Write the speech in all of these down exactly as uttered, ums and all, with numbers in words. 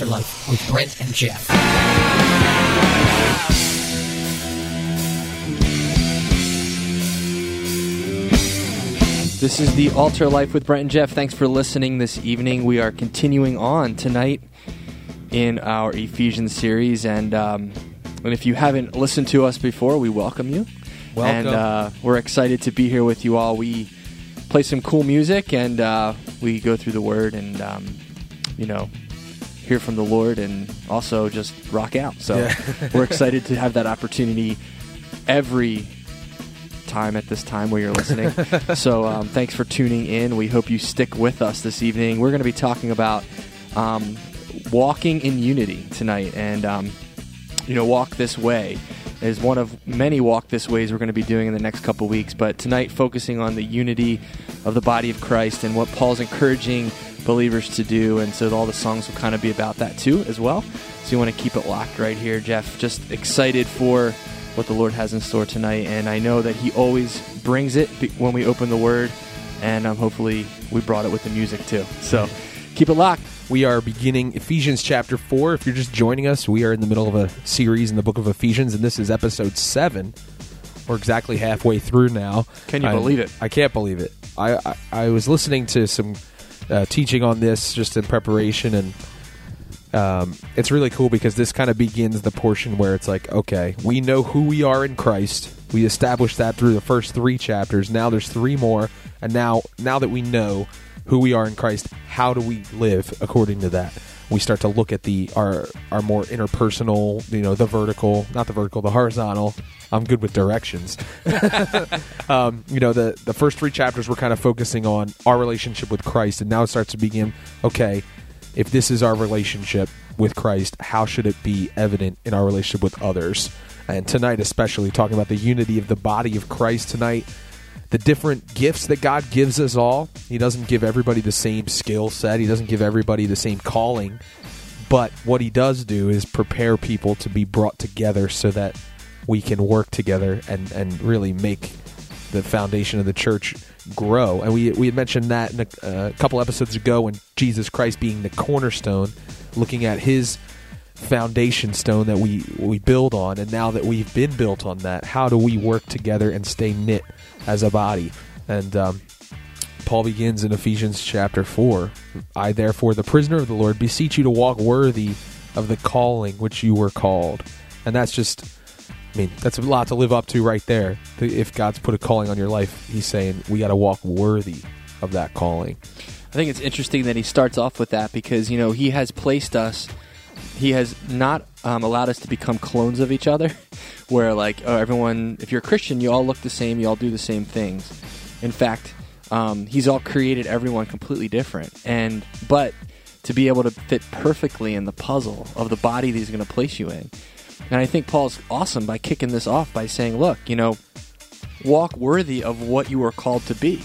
Altar Life with Brent and Jeff. This is the Altar Life with Brent and Jeff. Thanks for listening this evening. We are continuing on tonight in our Ephesians series, and um, and if you haven't listened to us before, we welcome you. Welcome. And uh, we're excited to be here with you all. We play some cool music, and uh, we go through the Word, and um, you know, hear from the Lord, and also just rock out. So yeah. We're excited to have that opportunity every time at this time where you're listening. So um, thanks for tuning in. We hope you stick with us this evening. We're going to be talking about um, walking in unity tonight, and um, you know, walk this way is one of many walk this ways we're going to be doing in the next couple weeks, but tonight focusing on the unity of the body of Christ and what Paul's encouraging believers to do, and so all the songs will kind of be about that too as well. So you want to keep it locked right here, Jeff. Just excited for what the Lord has in store tonight, and I know that He always brings it when we open the Word, and um, hopefully we brought it with the music too. So keep it locked. We are beginning Ephesians chapter four. If you're just joining us, we are in the middle of a series in the book of Ephesians, and this is episode seven. We're exactly halfway through now. Can you I, believe it? I can't believe it. I, I, I was listening to some uh, teaching on this just in preparation, and um, it's really cool because this kind of begins the portion where it's like, okay, we know who we are in Christ. We established that through the first three chapters. Now there's three more, and now now that we know who we are in Christ, how do we live according to that? We start to look at the our our more interpersonal, you know, the vertical, not the vertical, the horizontal. I'm good with directions. um, you know, the, the first three chapters we're kind of focusing on our relationship with Christ, and now it starts to begin, okay, if this is our relationship with Christ, how should it be evident in our relationship with others? And tonight especially, talking about the unity of the body of Christ tonight, the different gifts that God gives us all. He doesn't give everybody the same skill set. He doesn't give everybody the same calling. But what He does do is prepare people to be brought together so that we can work together and, and really make the foundation of the church grow. And we, we had mentioned that in a, a couple episodes ago when Jesus Christ being the cornerstone, looking at His foundation stone that we, we build on. And now that we've been built on that, how do we work together and stay knit as a body? And um, Paul begins in Ephesians chapter four, I therefore, the prisoner of the Lord, beseech you to walk worthy of the calling which you were called. And that's just, I mean, that's a lot to live up to right there. If God's put a calling on your life, He's saying we got to walk worthy of that calling. I think it's interesting that He starts off with that because, you know, He has placed us. He has not um, allowed us to become clones of each other, where like oh, everyone, if you're a Christian, you all look the same, you all do the same things. In fact, um, He's all created everyone completely different, and but to be able to fit perfectly in the puzzle of the body that He's going to place you in. And I think Paul's awesome by kicking this off by saying, look, you know, walk worthy of what you are called to be.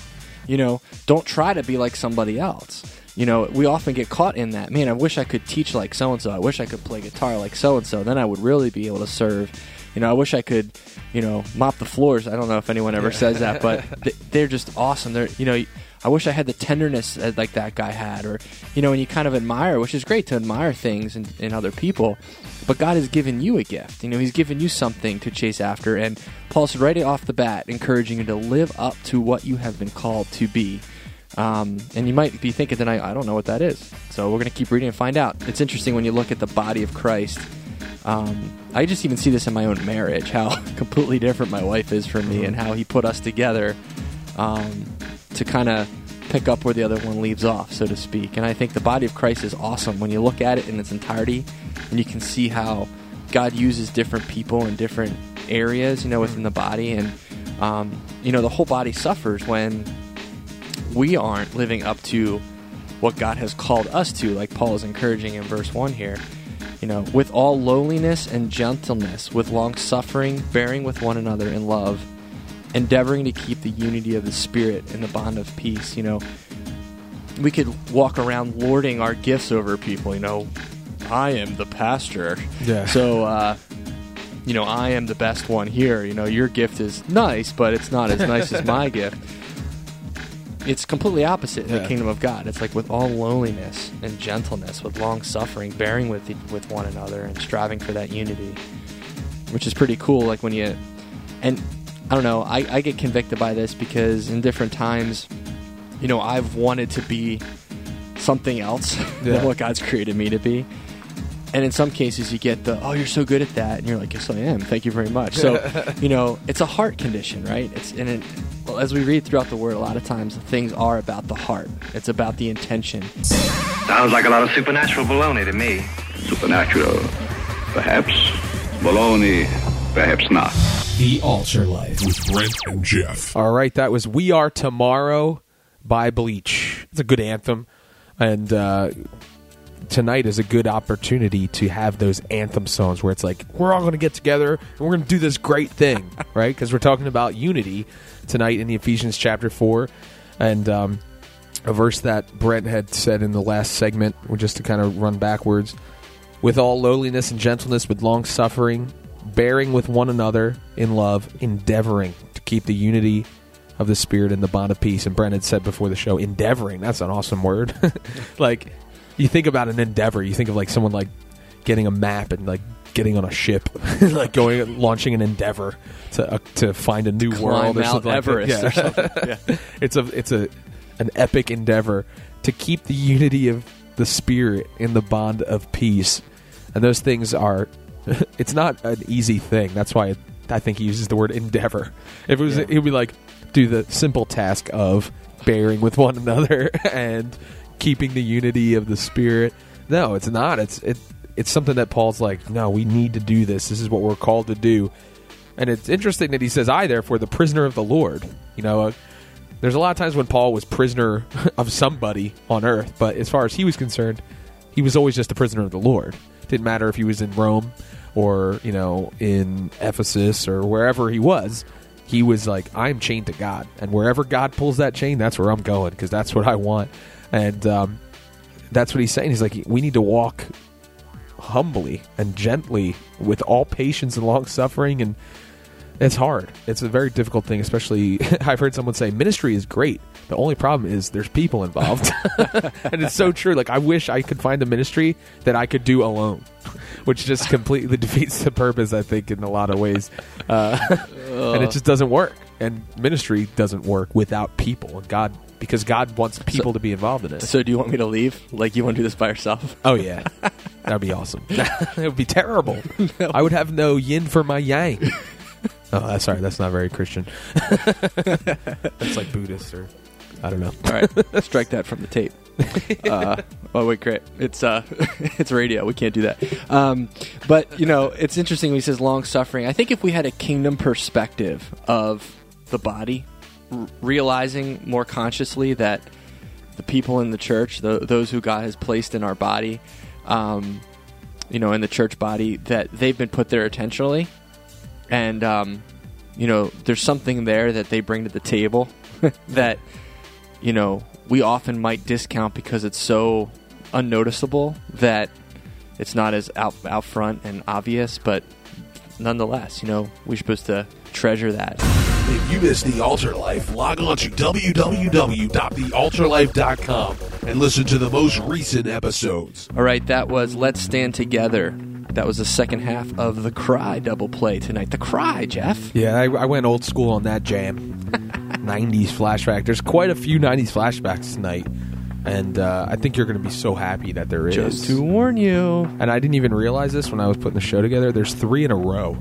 You know, don't try to be like somebody else. You know, we often get caught in that. Man, I wish I could teach like so-and-so. I wish I could play guitar like so-and-so. Then I would really be able to serve. You know, I wish I could, you know, mop the floors. I don't know if anyone ever says that, but they're just awesome. They're, you know, I wish I had the tenderness like that guy had. Or, you know, and you kind of admire, which is great to admire things in, in other people. But God has given you a gift. You know, He's given you something to chase after. And Paul's right off the bat encouraging you to live up to what you have been called to be. Um, and you might be thinking tonight, I don't know what that is. So we're going to keep reading and find out. It's interesting when you look at the body of Christ. Um, I just even see this in my own marriage, how completely different my wife is from me and how He put us together um, to kind of pick up where the other one leaves off, so to speak. And I think the body of Christ is awesome when you look at it in its entirety and you can see how God uses different people in different areas, you know, within the body. And, um, you know, the whole body suffers when we aren't living up to what God has called us to, like Paul is encouraging in verse one here, you know, with all lowliness and gentleness, with long suffering, bearing with one another in love, endeavoring to keep the unity of the Spirit in the bond of peace. You know, we could walk around lording our gifts over people. You know, I am the pastor. Yeah. So, uh, you know, I am the best one here. You know, your gift is nice, but it's not as nice as my gift. it's completely opposite in yeah. the kingdom of God. It's like with all lowliness and gentleness, with long suffering, bearing with the, with one another and striving for that unity, which is pretty cool. Like when you, and I don't know, I, I get convicted by this because in different times, you know, I've wanted to be something else yeah. than what God's created me to be. And in some cases, you get the, oh, you're so good at that. And you're like, yes, I am. Thank you very much. So, you know, it's a heart condition, right? It's and it, well, as we read throughout the Word, a lot of times things are about the heart. It's about the intention. Sounds like a lot of supernatural baloney to me. Supernatural, perhaps. Baloney, perhaps not. The Altar Life with Brent and Jeff. All right, that was We Are Tomorrow by Bleach. It's a good anthem. And, uh... tonight is a good opportunity to have those anthem songs where it's like, we're all going to get together and we're going to do this great thing, right? Because we're talking about unity tonight in the Ephesians chapter four. And um, a verse that Brent had said in the last segment, just to kind of run backwards, with all lowliness and gentleness, with long suffering, bearing with one another in love, endeavoring to keep the unity of the Spirit and the bond of peace. And Brent had said before the show, endeavoring, that's an awesome word. Like, you think about an endeavor, you think of like someone like getting a map and like getting on a ship, like going launching an endeavor to uh, to find a new Climb world or something, Mount Everest like that. Yeah. Or something. Yeah. It's a it's a an epic endeavor to keep the unity of the Spirit in the bond of peace. And those things are it's not an easy thing. That's why it, I think he uses the word endeavor. If it was yeah. he'd be like do the simple task of bearing with one another and keeping the unity of the Spirit. No, it's not. It's it, it's something that Paul's like, no, we need to do this. This is what we're called to do. And it's interesting that he says, I, therefore, the prisoner of the Lord. You know, uh, there's a lot of times when Paul was prisoner of somebody on earth, but as far as he was concerned, he was always just a prisoner of the Lord. Didn't matter if he was in Rome or, you know, in Ephesus or wherever he was. He was like, I'm chained to God. And wherever God pulls that chain, that's where I'm going because that's what I want. And um, that's what he's saying. He's like, we need to walk humbly and gently with all patience and long suffering. And it's hard. It's a very difficult thing, especially I've heard someone say ministry is great. The only problem is there's people involved. And it's so true. Like, I wish I could find a ministry that I could do alone, which just completely defeats the purpose, I think, in a lot of ways. Uh, and it just doesn't work. And ministry doesn't work without people. And God Because God wants people so, to be involved in it. So do you want me to leave? Like, you want to do this by yourself? Oh, yeah. That would be awesome. It would be terrible. No. I would have no yin for my yang. Oh, sorry. That's not very Christian. That's like Buddhist or... I don't know. All right. Strike that from the tape. Uh, oh, wait, great. It's uh, it's radio. We can't do that. Um, but, you know, it's interesting when he says long-suffering. I think if we had a kingdom perspective of the body... realizing more consciously that the people in the church, the, those who God has placed in our body, um, you know, in the church body, that they've been put there intentionally. And, um, you know, there's something there that they bring to the table that, you know, we often might discount because it's so unnoticeable that it's not as out, out front and obvious. But nonetheless, you know, we're supposed to treasure that. If you missed The Altar Life, log on to w w w dot the altar life dot com and listen to the most recent episodes. All right, that was Let's Stand Together. That was the second half of The Cry double play tonight. The Cry, Jeff. Yeah, I, I went old school on that jam. nineties flashback. There's quite a few nineties flashbacks tonight. And uh, I think you're going to be so happy that there is. Just to warn you. And I didn't even realize this when I was putting the show together. There's three in a row.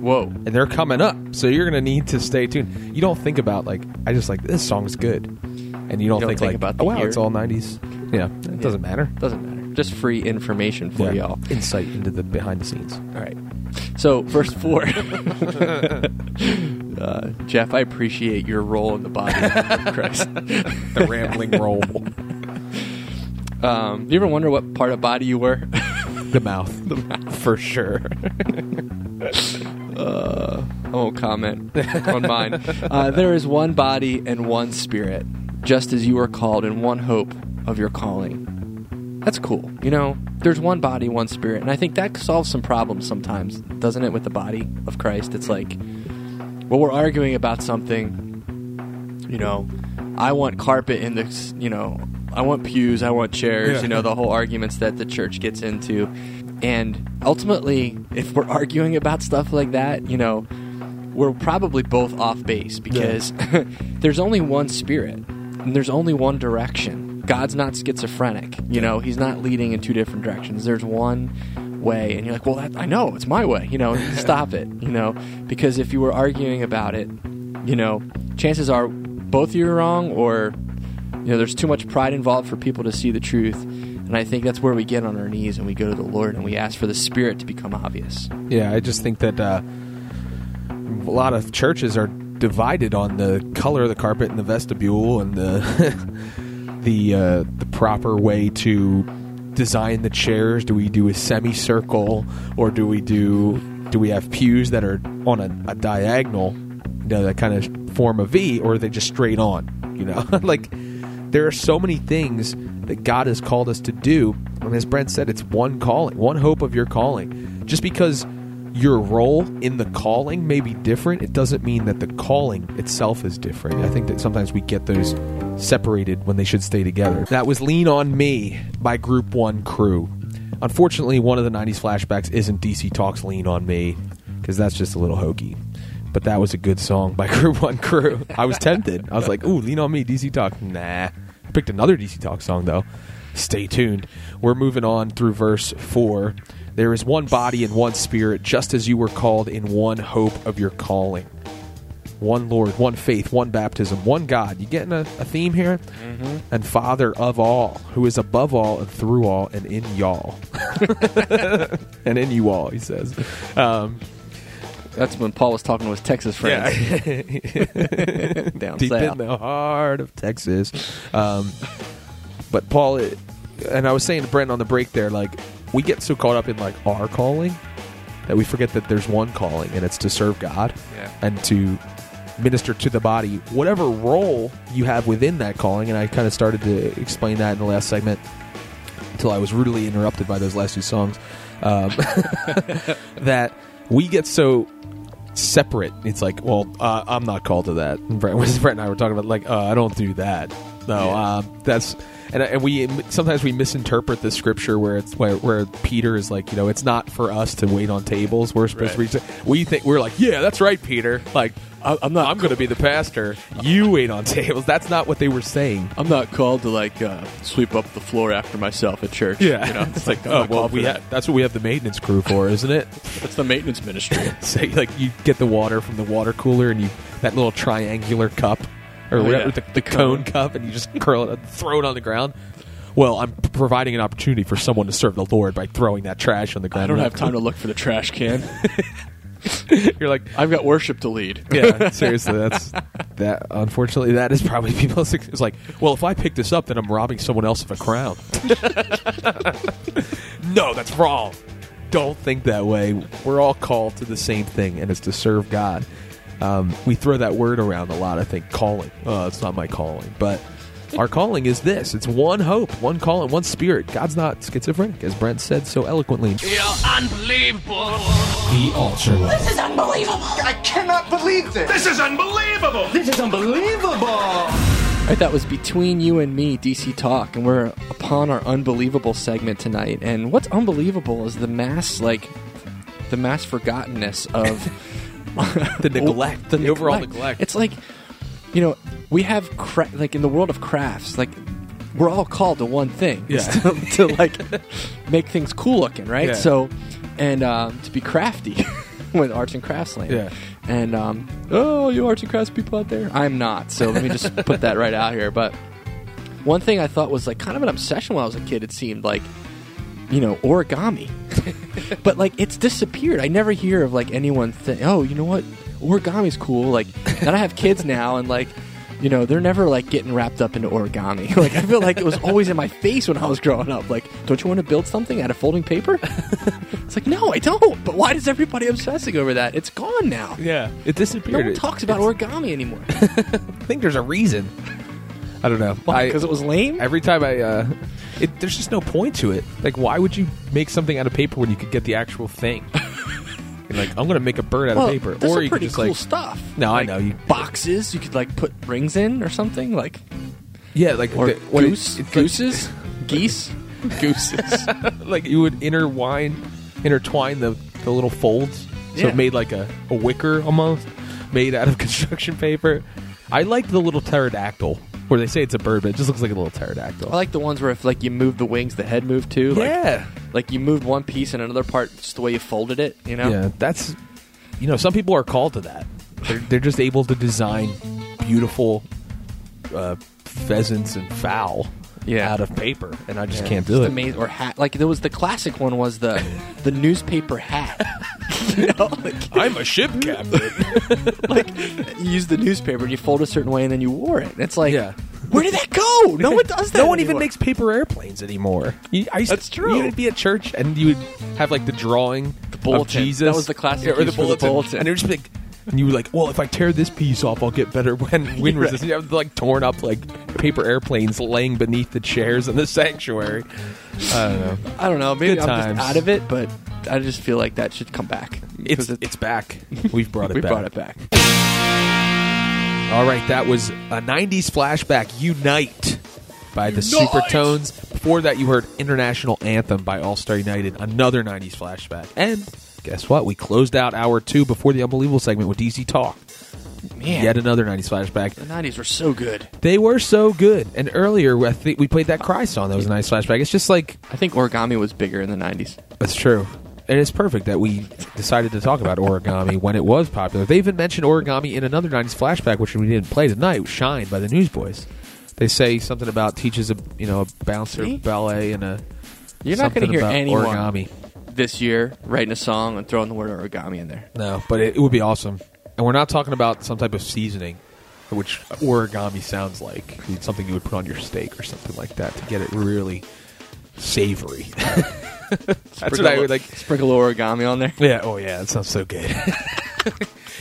Whoa. And they're coming up, so you're going to need to stay tuned. You don't think about, like, I just like, this song's good. And you don't, you don't think, think, like, about the oh, wow, year. It's all nineties. Yeah, it yeah. doesn't matter. doesn't matter. Just free information for yeah. y'all. Insight into the behind the scenes. All right. So, verse four. uh, Jeff, I appreciate your role in the body of Christ. The rambling role. Um, you ever wonder what part of body you were? The mouth. The mouth. For sure. Uh, I won't comment on mine. Uh, there is one body and one Spirit, just as you are called in one hope of your calling. That's cool. You know, there's one body, one Spirit. And I think that solves some problems sometimes, doesn't it, with the body of Christ? It's like, well, we're arguing about something, you know, I want carpet in the, you know, I want pews, I want chairs, yeah. you know, the whole arguments that the church gets into. And ultimately, if we're arguing about stuff like that, you know, we're probably both off base because yeah. there's only one spirit and there's only one direction. God's not schizophrenic. You know, he's not leading in two different directions. There's one way. And you're like, well, that, I know it's my way, you know, stop it, you know, because if you were arguing about it, you know, chances are both of you are wrong or, you know, there's too much pride involved for people to see the truth. And I think that's where we get on our knees and we go to the Lord and we ask for the Spirit to become obvious. Yeah, I just think that uh, a lot of churches are divided on the color of the carpet and the vestibule and the the uh, the proper way to design the chairs. Do we do a semicircle or do we do do we have pews that are on a, a diagonal, you know, that kind of form a V, or are they just straight on? You know, like there are so many things that God has called us to do. And as Brent said, it's one calling, one hope of your calling. Just because your role in the calling may be different, it doesn't mean that the calling itself is different. I think that sometimes we get those separated when they should stay together. That was Lean On Me by Group One Crew. Unfortunately, one of the nineties flashbacks isn't D C Talk's Lean On Me, because that's just a little hokey. But that was a good song by Group One Crew. I was tempted. I was like, ooh, Lean On Me, D C Talk. Nah. I picked another D C Talk song, though. Stay tuned. We're moving on through verse four. There is one body and one spirit, just as you were called in one hope of your calling. One Lord, one faith, one baptism, one God. You getting a, a theme here? Mm-hmm. And Father of all, who is above all and through all and in y'all. And in you all, he says. Um, That's when Paul was talking to his Texas friends. Yeah. Down Deep south. In the heart of Texas. Um, but Paul, it, and I was saying to Brent on the break there, like, we get so caught up in, like, our calling that we forget that there's one calling, and it's to serve God yeah. and to minister to the body, whatever role you have within that calling. And I kind of started to explain that in the last segment until I was rudely interrupted by those last two songs. Um, that we get so separate. It's like, well, uh, I'm not called to that. And Brent, Brent and I were talking about, like, uh, I don't do that. No, yeah. um, that's... And, and we sometimes we misinterpret the scripture where it's where, where Peter is like, you know, it's not for us to wait on tables. We're supposed right. to reach. We think we're like, yeah, that's right, Peter. Like, I, I'm not. I'm going to be the pastor. You wait on tables. That's not what they were saying. I'm not called to like uh, sweep up the floor after myself at church. Yeah, you know? It's like, oh well, we that. have, that's what we have the maintenance crew for, isn't it? That's the maintenance ministry. So like you get the water from the water cooler and you that little triangular cup. Or oh, yeah. the, the cone cup, and you just curl it and throw it on the ground. Well, I'm providing an opportunity for someone to serve the Lord by throwing that trash on the ground. I don't have time to look for the trash can. You're like, I've got worship to lead. Yeah, seriously, that's that. Unfortunately, that is probably people's. It's like, well, if I pick this up, then I'm robbing someone else of a crown. No, that's wrong. Don't think that way. We're all called to the same thing, and it's to serve God. Um, we throw that word around a lot, I think, calling. Oh, it's not my calling. But our calling is this. It's one hope, one calling, one spirit. God's not schizophrenic, as Brent said so eloquently. You're unbelievable. The Altar Life. This is unbelievable. I cannot believe this. This is unbelievable. This is unbelievable. All right, that was Between You and Me, D C Talk, and we're upon our unbelievable segment tonight. And what's unbelievable is the mass, like, the mass forgottenness of... the neglect, the, the overall neglect. neglect. It's like, you know, we have cra- like in the world of crafts, like we're all called to one thing, yeah. to, to like make things cool looking, right? Yeah. So, and um, to be crafty with arts and crafts land. Yeah. And um, oh, you arts and crafts people out there, I'm not. So let me just put that right out here. But one thing I thought was like kind of an obsession when I was a kid. It seemed like. You know, origami. But, like, it's disappeared. I never hear of, like, anyone think, oh, you know what? Origami's cool. Like, and I have kids now, and, like, you know, they're never, like, getting wrapped up into origami. Like, I feel like it was always in my face when I was growing up. Like, don't you want to build something out of folding paper? It's like, no, I don't. But why is everybody obsessing over that? It's gone now. Yeah, it disappeared. No one talks about it's... origami anymore. I think there's a reason. I don't know. Why? Because it was lame? Every time I... Uh... It, there's just no point to it. Like, why would you make something out of paper when you could get the actual thing? You're like, I'm going to make a bird out well, of paper. That's or some you pretty could just cool like, stuff. No, like I know. You, boxes you could like put rings in or something like. Yeah, like or the, goose, it, gooses, like, geese, gooses. Like you would intertwine, intertwine the, the little folds, so yeah. It made like a, a wicker almost, made out of construction paper. I liked the little pterodactyl. Where they say it's a bird, but it just looks like a little pterodactyl. I like the ones where if like you move the wings, the head moved too. Like, yeah, like you moved one piece and another part just the way you folded it. You know, yeah, that's you know some people are called to that. They're they're just able to design beautiful uh, pheasants and fowl yeah. out of paper, and I just yeah, can't do it. Amazing. Or hat, like there was the classic one was the the newspaper hat. You know, like, I'm a ship captain. Like, you use the newspaper and you fold a certain way and then you wore it. It's like, yeah. Where did that go? No one does that. No one anymore. Even makes paper airplanes anymore. You, I used That's to, true. You would be at church and you would have like the drawing the of Jesus. That was the classic yeah, or the bulletin. the bulletin. And it would just be like, and you were like, well, if I tear this piece off, I'll get better when wind resistance. Right. You have like torn up like paper airplanes laying beneath the chairs in the sanctuary. I don't know. I don't know. Maybe Good I'm times. just out of it, but I just feel like that should come back. It's it's, it's back. We've brought it we back. We brought it back. All right, that was a nineties flashback, Unite by the Unite! Supertones. Before that, you heard International Anthem by All-Star United, another nineties flashback. And guess what? We closed out hour two before the Unbelievable segment with D C Talk. Man. Yet another nineties flashback. The nineties were so good. They were so good. And earlier, I think we played that Cry song. That was a nice flashback. It's just like... I think origami was bigger in the nineties. That's true. And it's perfect that we decided to talk about origami when it was popular. They even mentioned origami in another nineties flashback, which we didn't play tonight, Shine by the Newsboys. They say something about teaches a you know a bouncer See? ballet and a You're not going to hear anyone origami. This year writing a song and throwing the word origami in there. No, but it, it would be awesome. And we're not talking about some type of seasoning, which origami sounds like. It's something you would put on your steak or something like that to get it really savory. That's sprinkle, what I would like. Sprinkle origami on there. Yeah. Oh, yeah. That sounds so good.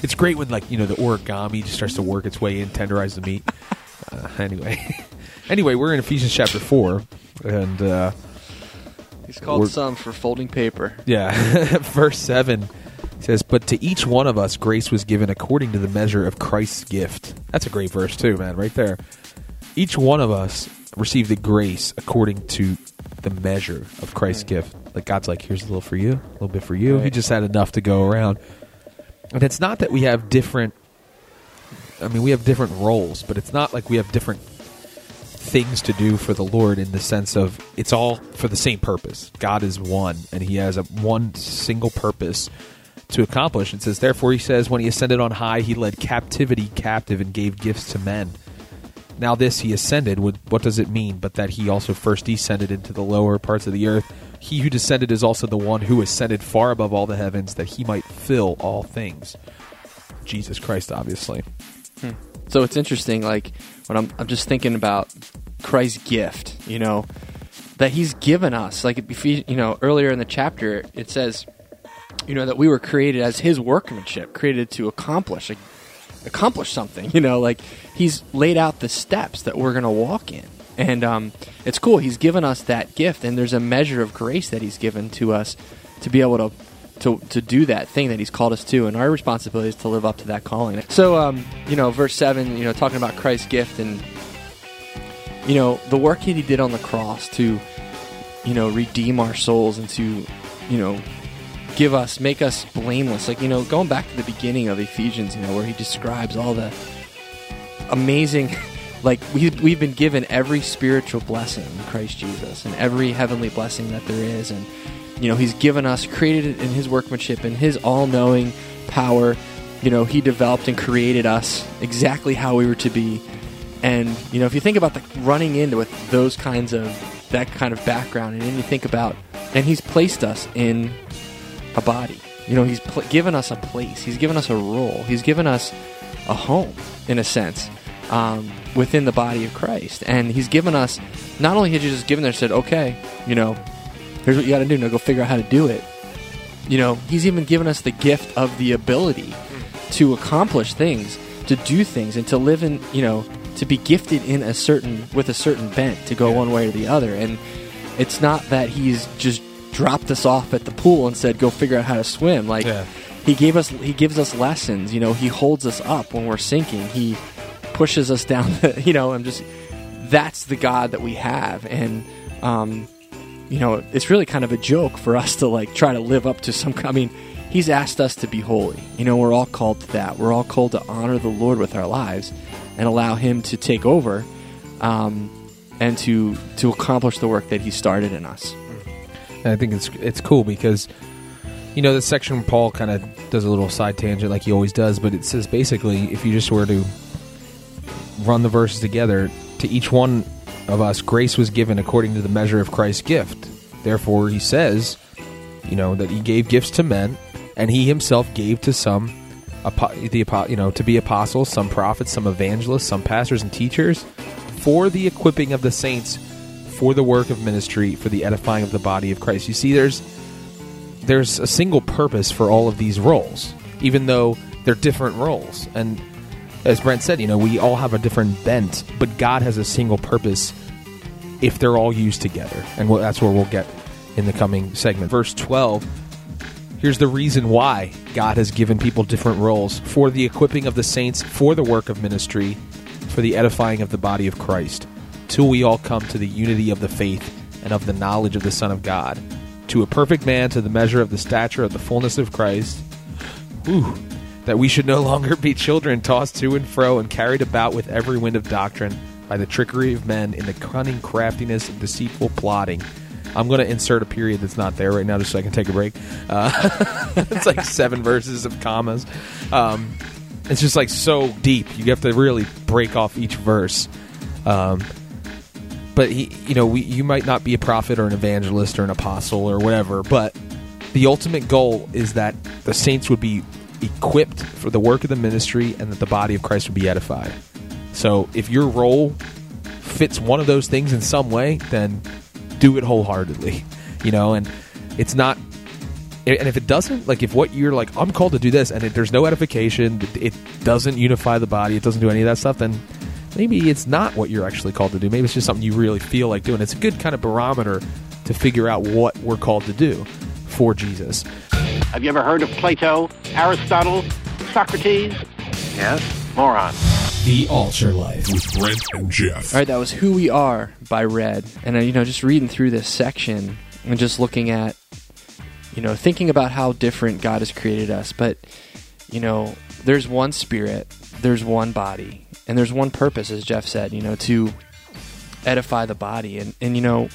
It's great when, like, you know, the origami just starts to work its way in, tenderize the meat. Uh, anyway, anyway, we're in Ephesians chapter four, and uh, he's called some for folding paper. Yeah. Verse seven says, "But to each one of us, grace was given according to the measure of Christ's gift." That's a great verse too, man. Right there. Each one of us received the grace according to the measure of Christ's mm. gift. Like God's like, here's a little for you, a little bit for you. Right. He just had enough to go around. And it's not that we have different, I mean, we have different roles, but it's not like we have different things to do for the Lord in the sense of it's all for the same purpose. God is one, and he has a one single purpose to accomplish. It says, therefore, he says, when he ascended on high, he led captivity captive and gave gifts to men. Now this he ascended, would, what does it mean? But that he also first descended into the lower parts of the earth. He who descended is also the one who ascended far above all the heavens, that he might fill all things. Jesus Christ, obviously. Hmm. So it's interesting, like, when I'm, I'm just thinking about Christ's gift, you know, that he's given us. Like, if you, you know, earlier in the chapter, it says, you know, that we were created as his workmanship, created to accomplish a accomplish something, you know, like he's laid out the steps that we're going to walk in. And um, it's cool. He's given us that gift, and there's a measure of grace that he's given to us to be able to to, to do that thing that he's called us to. And our responsibility is to live up to that calling. So, um, you know, verse seven, you know, talking about Christ's gift and, you know, the work that he did on the cross to, you know, redeem our souls and to, you know, give us, make us blameless. Like, you know, going back to the beginning of Ephesians, you know, where he describes all the amazing, like, we've, we've been given every spiritual blessing in Christ Jesus and every heavenly blessing that there is. And, you know, he's given us, created in his workmanship and his all-knowing power. You know, he developed and created us exactly how we were to be. And, you know, if you think about the running into with those kinds of, that kind of background, and then you think about, and he's placed us in a body. You know, he's pl- given us a place. He's given us a role. He's given us a home, in a sense, um, within the body of Christ. And he's given us, not only has he just given there and said, okay, you know, here's what you got to do. Now go figure out how to do it. You know, he's even given us the gift of the ability to accomplish things, to do things, and to live in, you know, to be gifted in a certain, with a certain bent, to go one way or the other. And it's not that he's just dropped us off at the pool and said, go figure out how to swim. Like, yeah. He gave us. He gives us lessons. You know, he holds us up when we're sinking. He pushes us down. The, you know, I'm just. That's the God that we have, and um, you know, it's really kind of a joke for us to like try to live up to some. I mean, He's asked us to be holy. You know, we're all called to that. We're all called to honor the Lord with our lives and allow Him to take over, um, and to to accomplish the work that He started in us. And I think it's it's cool because. You know, this section Paul kind of does a little side tangent like he always does, but it says basically if you just were to run the verses together, to each one of us, grace was given according to the measure of Christ's gift. Therefore, he says, you know, that he gave gifts to men, and he himself gave to some, the you know, to be apostles, some prophets, some evangelists, some pastors and teachers, for the equipping of the saints, for the work of ministry, for the edifying of the body of Christ. You see, there's... there's a single purpose for all of these roles, even though they're different roles. And as Brent said, you know, we all have a different bent, but God has a single purpose if they're all used together. And we'll, that's where we'll get in the coming segment. Verse twelve, here's the reason why God has given people different roles: for the equipping of the saints, for the work of ministry, for the edifying of the body of Christ, till we all come to the unity of the faith and of the knowledge of the Son of God, to a perfect man, to the measure of the stature of the fullness of Christ, ooh, that we should no longer be children tossed to and fro and carried about with every wind of doctrine by the trickery of men in the cunning craftiness of deceitful plotting. I'm going to insert a period that's not there right now just so I can take a break. Uh, it's like seven verses of commas. Um, it's just like so deep. You have to really break off each verse. Um But, he, you know, we, you might not be a prophet or an evangelist or an apostle or whatever, but the ultimate goal is that the saints would be equipped for the work of the ministry and that the body of Christ would be edified. So if your role fits one of those things in some way, then do it wholeheartedly, you know, and it's not, and if it doesn't, like if what you're like, I'm called to do this, and if there's no edification, it doesn't unify the body, it doesn't do any of that stuff, then maybe it's not what you're actually called to do. Maybe it's just something you really feel like doing. It's a good kind of barometer to figure out what we're called to do for Jesus. Have you ever heard of Plato, Aristotle, Socrates? Yes. Moron. The Altar Life with Brent and Jeff. All right, that was Who We Are by Red. And, you know, just reading through this section and just looking at, you know, thinking about how different God has created us. But, you know, there's one spirit, there's one body. And there's one purpose, as Jeff said, you know, to edify the body. And, and you know,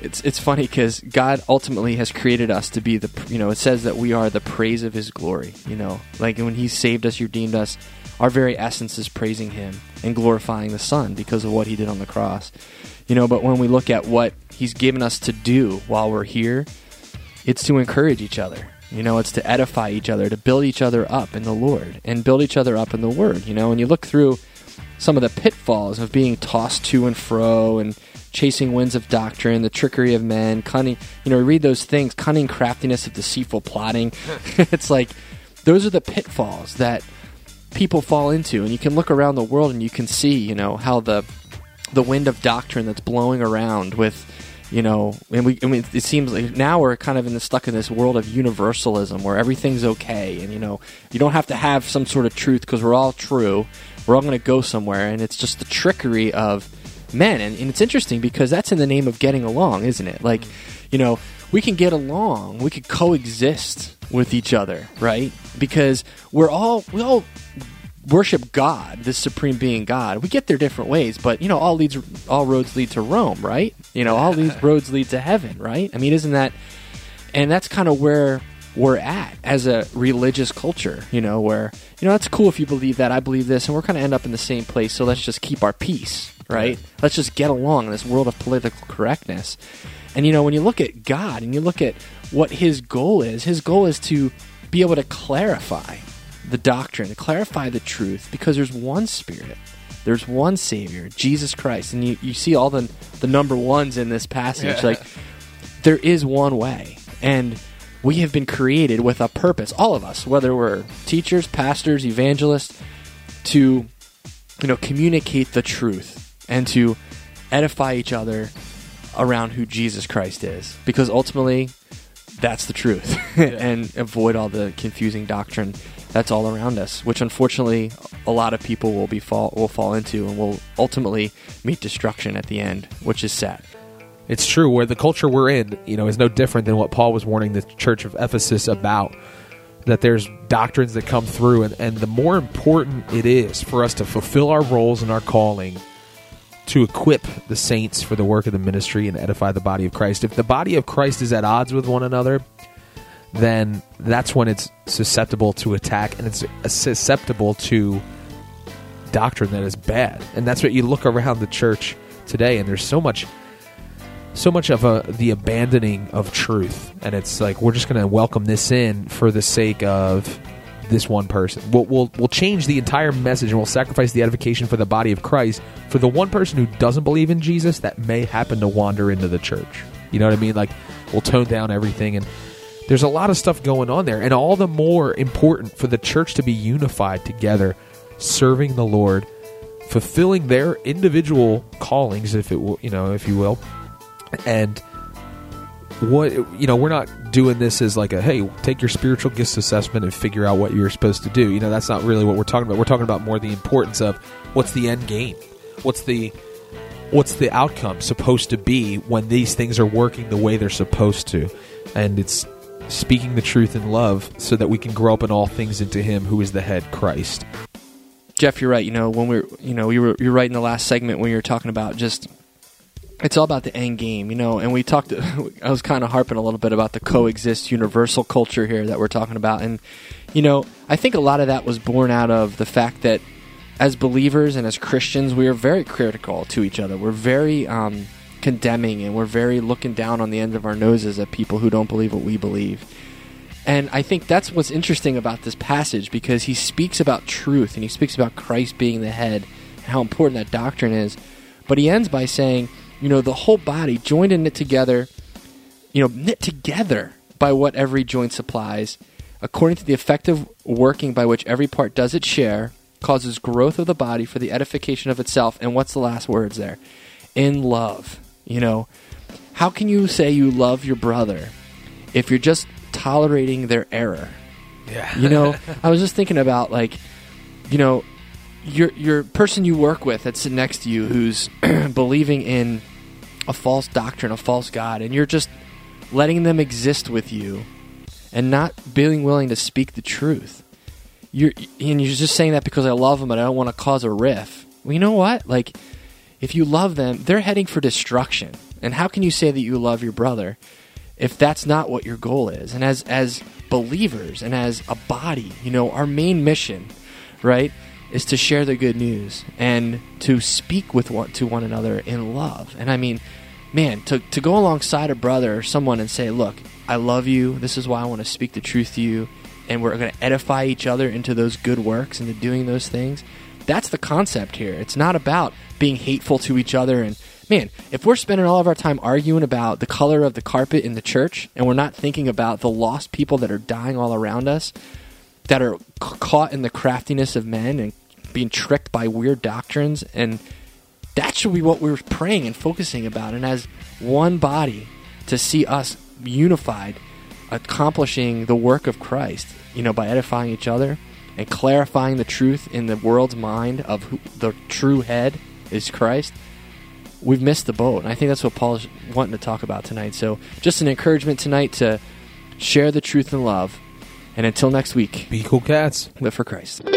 it's it's funny because God ultimately has created us to be the, you know, it says that we are the praise of His glory, you know. Like when He saved us, redeemed us, our very essence is praising Him and glorifying the Son because of what He did on the cross. You know, but when we look at what He's given us to do while we're here, it's to encourage each other. You know, it's to edify each other, to build each other up in the Lord and build each other up in the Word, you know. And you look through some of the pitfalls of being tossed to and fro and chasing winds of doctrine, the trickery of men, cunning, you know, read those things, cunning craftiness of deceitful plotting. It's like those are the pitfalls that people fall into. And you can look around the world and you can see, you know, how the the wind of doctrine that's blowing around with... You know, and we, I mean, it seems like now we're kind of in the, stuck in this world of universalism where everything's okay. And, you know, you don't have to have some sort of truth because we're all true. We're all going to go somewhere. And it's just the trickery of men. And, and it's interesting because that's in the name of getting along, isn't it? Like, you know, we can get along. We could coexist with each other, right? Because we're all, we all worship God, this supreme being God. We get there different ways, but, you know, all leads, all roads lead to Rome, right? You know, all these roads lead to heaven, right? I mean, isn't that... And that's kind of where we're at as a religious culture, you know, where, you know, that's cool if you believe that, I believe this, and we're kind of end up in the same place, so let's just keep our peace, right? Let's just get along in this world of political correctness. And, you know, when you look at God and you look at what His goal is, His goal is to be able to clarify the doctrine, to clarify the truth, because there's one Spirit, there's one Savior, Jesus Christ. And you, you see all the the number ones in this passage. Yeah. Like, there is one way, and we have been created with a purpose, all of us, whether we're teachers, pastors, evangelists, to, you know, communicate the truth and to edify each other around who Jesus Christ is, because ultimately that's the truth, yeah. and avoid all the confusing doctrine that's all around us, which unfortunately a lot of people will be fall will fall into and will ultimately meet destruction at the end, which is sad. It's true. Where the culture we're in, you know, is no different than what Paul was warning the church of Ephesus about, that there's doctrines that come through, and, and the more important it is for us to fulfill our roles and our calling to equip the saints for the work of the ministry and edify the body of Christ. If the body of Christ is at odds with one another, then that's when it's susceptible to attack, and it's susceptible to doctrine that is bad. And that's what you look around the church today, and there's so much... so much of a, the abandoning of truth, and it's like we're just going to welcome this in for the sake of this one person. We'll, we'll we'll change the entire message, and we'll sacrifice the edification for the body of Christ for the one person who doesn't believe in Jesus that may happen to wander into the church. You know what I mean? Like, we'll tone down everything, and there's a lot of stuff going on there, and all the more important for the church to be unified together, serving the Lord, fulfilling their individual callings, if it will, you know, if you will. And what you know, we're not doing this as like a, hey, take your spiritual gifts assessment and figure out what you're supposed to do. You know, that's not really what we're talking about. We're talking about more the importance of what's the end game, what's the what's the outcome supposed to be when these things are working the way they're supposed to, and it's speaking the truth in love so that we can grow up in all things into Him who is the head, Christ. Jeff, you're right. You know, when we're you know you were you're right in the last segment when you were talking about just. It's all about the end game, you know, and we talked, I was kind of harping a little bit about the coexist universal culture here that we're talking about. And, you know, I think a lot of that was born out of the fact that as believers and as Christians, we are very critical to each other. We're very um, condemning, and we're very looking down on the end of our noses at people who don't believe what we believe. And I think that's what's interesting about this passage, because he speaks about truth, and he speaks about Christ being the head and how important that doctrine is. But he ends by saying, you know, the whole body joined and knit together, you know, knit together by what every joint supplies, according to the effective working by which every part does its share, causes growth of the body for the edification of itself. And what's the last words there? In love. You know, how can you say you love your brother if you're just tolerating their error? Yeah. You know, I was just thinking about, like, you know, your your person you work with that's sitting next to you who's believing in a false doctrine, a false God, and you're just letting them exist with you and not being willing to speak the truth. You're and you're just saying that because I love them and I don't want to cause a riff. Well, you know what? Like, if you love them, they're heading for destruction. And how can you say that you love your brother if that's not what your goal is? And as as believers and as a body, you know, our main mission, right, is to share the good news and to speak with one, to one another in love. And I mean, man, to to go alongside a brother or someone and say, look, I love you, this is why I want to speak the truth to you, and we're going to edify each other into those good works, into doing those things. That's the concept here. It's not about being hateful to each other. And man, if we're spending all of our time arguing about the color of the carpet in the church, and we're not thinking about the lost people that are dying all around us, that are c- caught in the craftiness of men and being tricked by weird doctrines, and that should be what we're praying and focusing about. And as one body, to see us unified, accomplishing the work of Christ, you know, by edifying each other and clarifying the truth in the world's mind of who the true head is, Christ. We've missed the boat, and I think that's what Paul's wanting to talk about tonight. So just an encouragement tonight to share the truth in love. And until next week, be cool cats. Live for Christ.